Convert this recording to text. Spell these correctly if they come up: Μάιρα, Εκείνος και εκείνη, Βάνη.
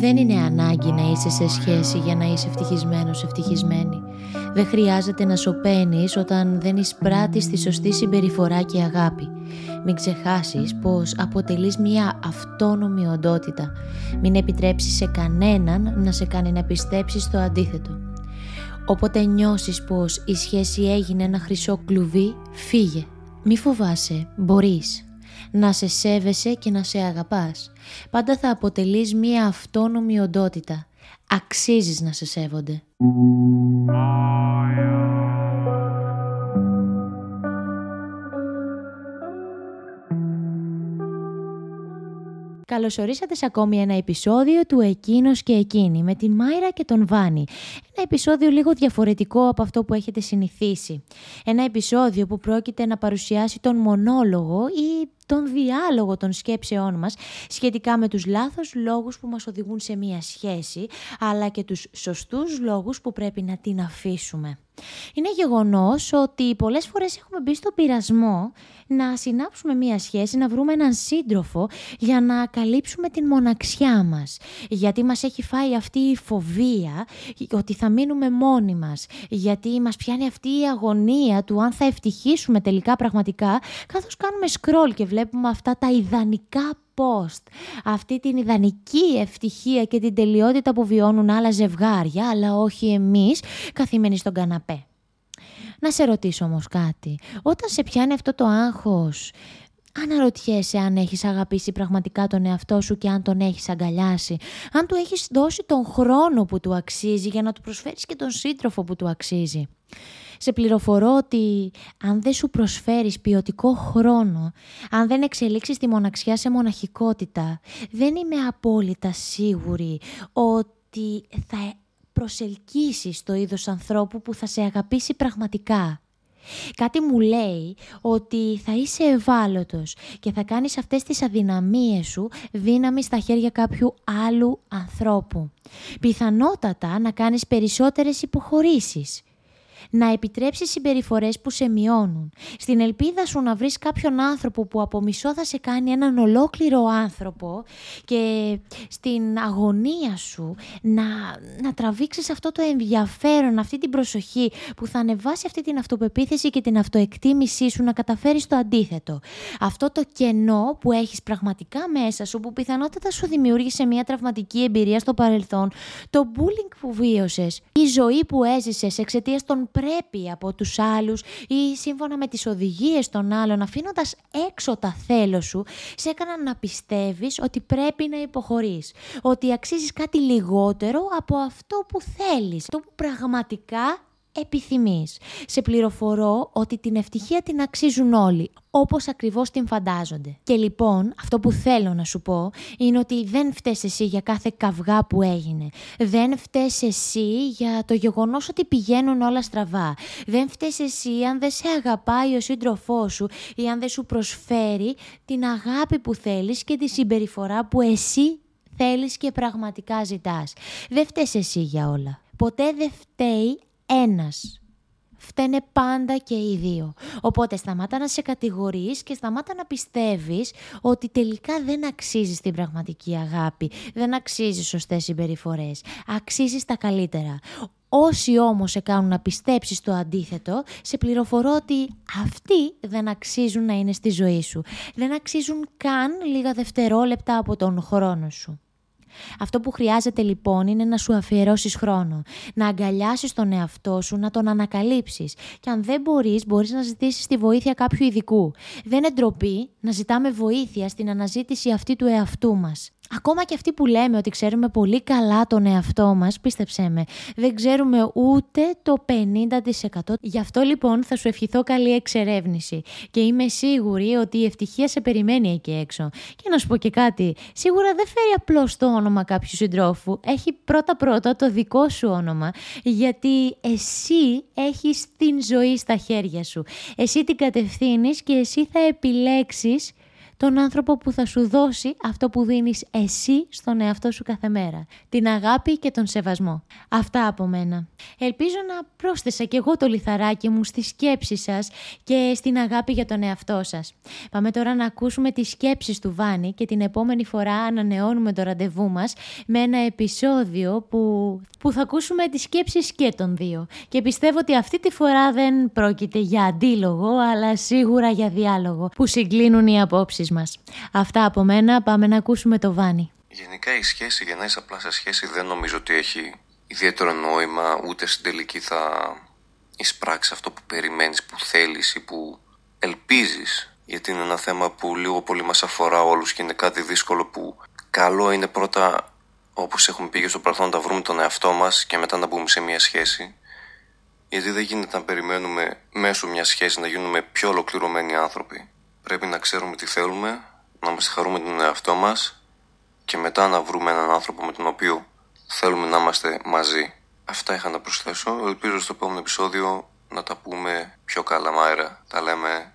Δεν είναι ανάγκη να είσαι σε σχέση για να είσαι ευτυχισμένος, ευτυχισμένη. Δεν χρειάζεται να σωπαίνεις όταν δεν εισπράττεις τη σωστή συμπεριφορά και αγάπη. Μην ξεχάσεις πως αποτελείς μια αυτόνομη οντότητα. Μην επιτρέψεις σε κανέναν να σε κάνει να πιστέψεις το αντίθετο. Όποτε νιώσεις πως η σχέση έγινε ένα χρυσό κλουβί, φύγε. Μη φοβάσαι, μπορείς. Να σε σέβεσαι και να σε αγαπάς. Πάντα θα αποτελείς μια αυτόνομη οντότητα. Αξίζεις να σε σέβονται. Καλωσορίσατε σε ακόμη ένα επεισόδιο του Εκείνος και Εκείνη με την Μάιρα και τον Βάνη. Ένα επεισόδιο λίγο διαφορετικό από αυτό που έχετε συνηθίσει. Ένα επεισόδιο που πρόκειται να παρουσιάσει τον μονόλογο ή τον διάλογο των σκέψεών μας σχετικά με τους λάθος λόγους που μας οδηγούν σε μία σχέση, αλλά και τους σωστούς λόγους που πρέπει να την αφήσουμε. Είναι γεγονός ότι πολλές φορές έχουμε μπει στο πειρασμό να συνάψουμε μία σχέση, να βρούμε έναν σύντροφο για να καλύψουμε την μοναξιά μας. Γιατί μας έχει φάει αυτή η φοβία ότι θα μείνουμε μόνοι μας. Γιατί μας πιάνει αυτή η αγωνία του αν θα ευτυχήσουμε τελικά πραγματικά, καθώς κάνουμε scroll και βλέπουμε αυτά τα ιδανικά post, αυτή την ιδανική ευτυχία και την τελειότητα που βιώνουν άλλα ζευγάρια, αλλά όχι εμείς, καθημένοι στον καναπέ. Να σε ρωτήσω όμως κάτι. Όταν σε πιάνει αυτό το άγχος, αναρωτιέσαι αν έχεις αγαπήσει πραγματικά τον εαυτό σου και αν τον έχεις αγκαλιάσει. Αν του έχεις δώσει τον χρόνο που του αξίζει για να του προσφέρεις και τον σύντροφο που του αξίζει. Σε πληροφορώ ότι αν δεν σου προσφέρεις ποιοτικό χρόνο, αν δεν εξελίξεις τη μοναξιά σε μοναχικότητα, δεν είμαι απόλυτα σίγουρη ότι θα προσελκύσεις το είδος ανθρώπου που θα σε αγαπήσει πραγματικά. Κάτι μου λέει ότι θα είσαι ευάλωτος και θα κάνεις αυτές τις αδυναμίες σου δύναμη στα χέρια κάποιου άλλου ανθρώπου. Πιθανότατα να κάνεις περισσότερες υποχωρήσεις. Να επιτρέψεις συμπεριφορές που σε μειώνουν. Στην ελπίδα σου να βρεις κάποιον άνθρωπο που από μισό θα σε κάνει έναν ολόκληρο άνθρωπο και στην αγωνία σου να τραβήξεις αυτό το ενδιαφέρον, αυτή την προσοχή που θα ανεβάσει αυτή την αυτοπεποίθηση και την αυτοεκτίμησή σου να καταφέρεις το αντίθετο. Αυτό το κενό που έχεις πραγματικά μέσα σου, που πιθανότατα σου δημιούργησε μια τραυματική εμπειρία στο παρελθόν, το bullying που βίωσες, η ζωή που έζησες εξαιτίας των πρέπει από τους άλλους ή σύμφωνα με τις οδηγίες των άλλων, αφήνοντας έξω τα θέλω σου, σε έκαναν να πιστεύεις ότι πρέπει να υποχωρείς, ότι αξίζεις κάτι λιγότερο από αυτό που θέλεις, το που πραγματικά επιθυμείς. Σε πληροφορώ ότι την ευτυχία την αξίζουν όλοι, όπως ακριβώς την φαντάζονται. Και λοιπόν, αυτό που θέλω να σου πω είναι ότι δεν φταίς εσύ για κάθε καυγά που έγινε. Δεν φταίς εσύ για το γεγονός ότι πηγαίνουν όλα στραβά. Δεν φταίς εσύ αν δεν σε αγαπάει ο σύντροφός σου ή αν δεν σου προσφέρει την αγάπη που θέλεις και τη συμπεριφορά που εσύ θέλεις και πραγματικά ζητάς. Δεν φταίς εσύ για όλα. Ποτέ δεν φταίει ένας. Φταίνε πάντα και οι δύο. Οπότε σταμάτα να σε κατηγορείς και σταμάτα να πιστεύεις ότι τελικά δεν αξίζεις την πραγματική αγάπη. Δεν αξίζεις σωστές συμπεριφορές. Αξίζεις τα καλύτερα. Όσοι όμως σε κάνουν να πιστέψεις το αντίθετο, σε πληροφορώ ότι αυτοί δεν αξίζουν να είναι στη ζωή σου. Δεν αξίζουν καν λίγα δευτερόλεπτα από τον χρόνο σου. Αυτό που χρειάζεται λοιπόν είναι να σου αφιερώσεις χρόνο, να αγκαλιάσεις τον εαυτό σου, να τον ανακαλύψεις. Και αν δεν μπορείς να ζητήσεις τη βοήθεια κάποιου ειδικού. Δεν είναι ντροπή να ζητάμε βοήθεια στην αναζήτηση αυτή του εαυτού μας. Ακόμα και αυτοί που λέμε ότι ξέρουμε πολύ καλά τον εαυτό μας, πίστεψέ με, δεν ξέρουμε ούτε το 50%. Γι' αυτό λοιπόν θα σου ευχηθώ καλή εξερεύνηση και είμαι σίγουρη ότι η ευτυχία σε περιμένει εκεί έξω. Και να σου πω και κάτι, σίγουρα δεν φέρει απλώς το όνομα κάποιου συντρόφου, έχει πρώτα το δικό σου όνομα, γιατί εσύ έχεις την ζωή στα χέρια σου. Εσύ την κατευθύνεις και εσύ θα επιλέξεις τον άνθρωπο που θα σου δώσει αυτό που δίνεις εσύ στον εαυτό σου κάθε μέρα. Την αγάπη και τον σεβασμό. Αυτά από μένα. Ελπίζω να πρόσθεσα κι εγώ το λιθαράκι μου στη σκέψη σας και στην αγάπη για τον εαυτό σας. Πάμε τώρα να ακούσουμε τις σκέψεις του Βάνη και την επόμενη φορά ανανεώνουμε το ραντεβού μας με ένα επεισόδιο που θα ακούσουμε τις σκέψεις και των δύο. Και πιστεύω ότι αυτή τη φορά δεν πρόκειται για αντίλογο, αλλά σίγουρα για διάλογο που συγκλίνουν οι απόψεις μας. Αυτά από μένα, πάμε να ακούσουμε το Βάνη. Γενικά η σχέση, για να είσαι απλά σε σχέση, δεν νομίζω ότι έχει ιδιαίτερο νόημα, ούτε στην τελική θα εισπράξει αυτό που περιμένεις, που θέλεις ή που ελπίζεις. Γιατί είναι ένα θέμα που λίγο πολύ μας αφορά όλους και είναι κάτι δύσκολο που καλό είναι πρώτα, όπως έχουμε πει και στο παρελθόν, να βρούμε τον εαυτό μας και μετά να μπούμε σε μια σχέση. Γιατί δεν γίνεται να περιμένουμε μέσω μιας σχέσης να γίνουμε πιο ολοκληρωμένοι άνθρωποι. Πρέπει να ξέρουμε τι θέλουμε, να μας χαρούμε τον εαυτό μας και μετά να βρούμε έναν άνθρωπο με τον οποίο θέλουμε να είμαστε μαζί. Αυτά είχα να προσθέσω. Ελπίζω στο επόμενο επεισόδιο να τα πούμε πιο καλά, Μάιρα. Τα λέμε.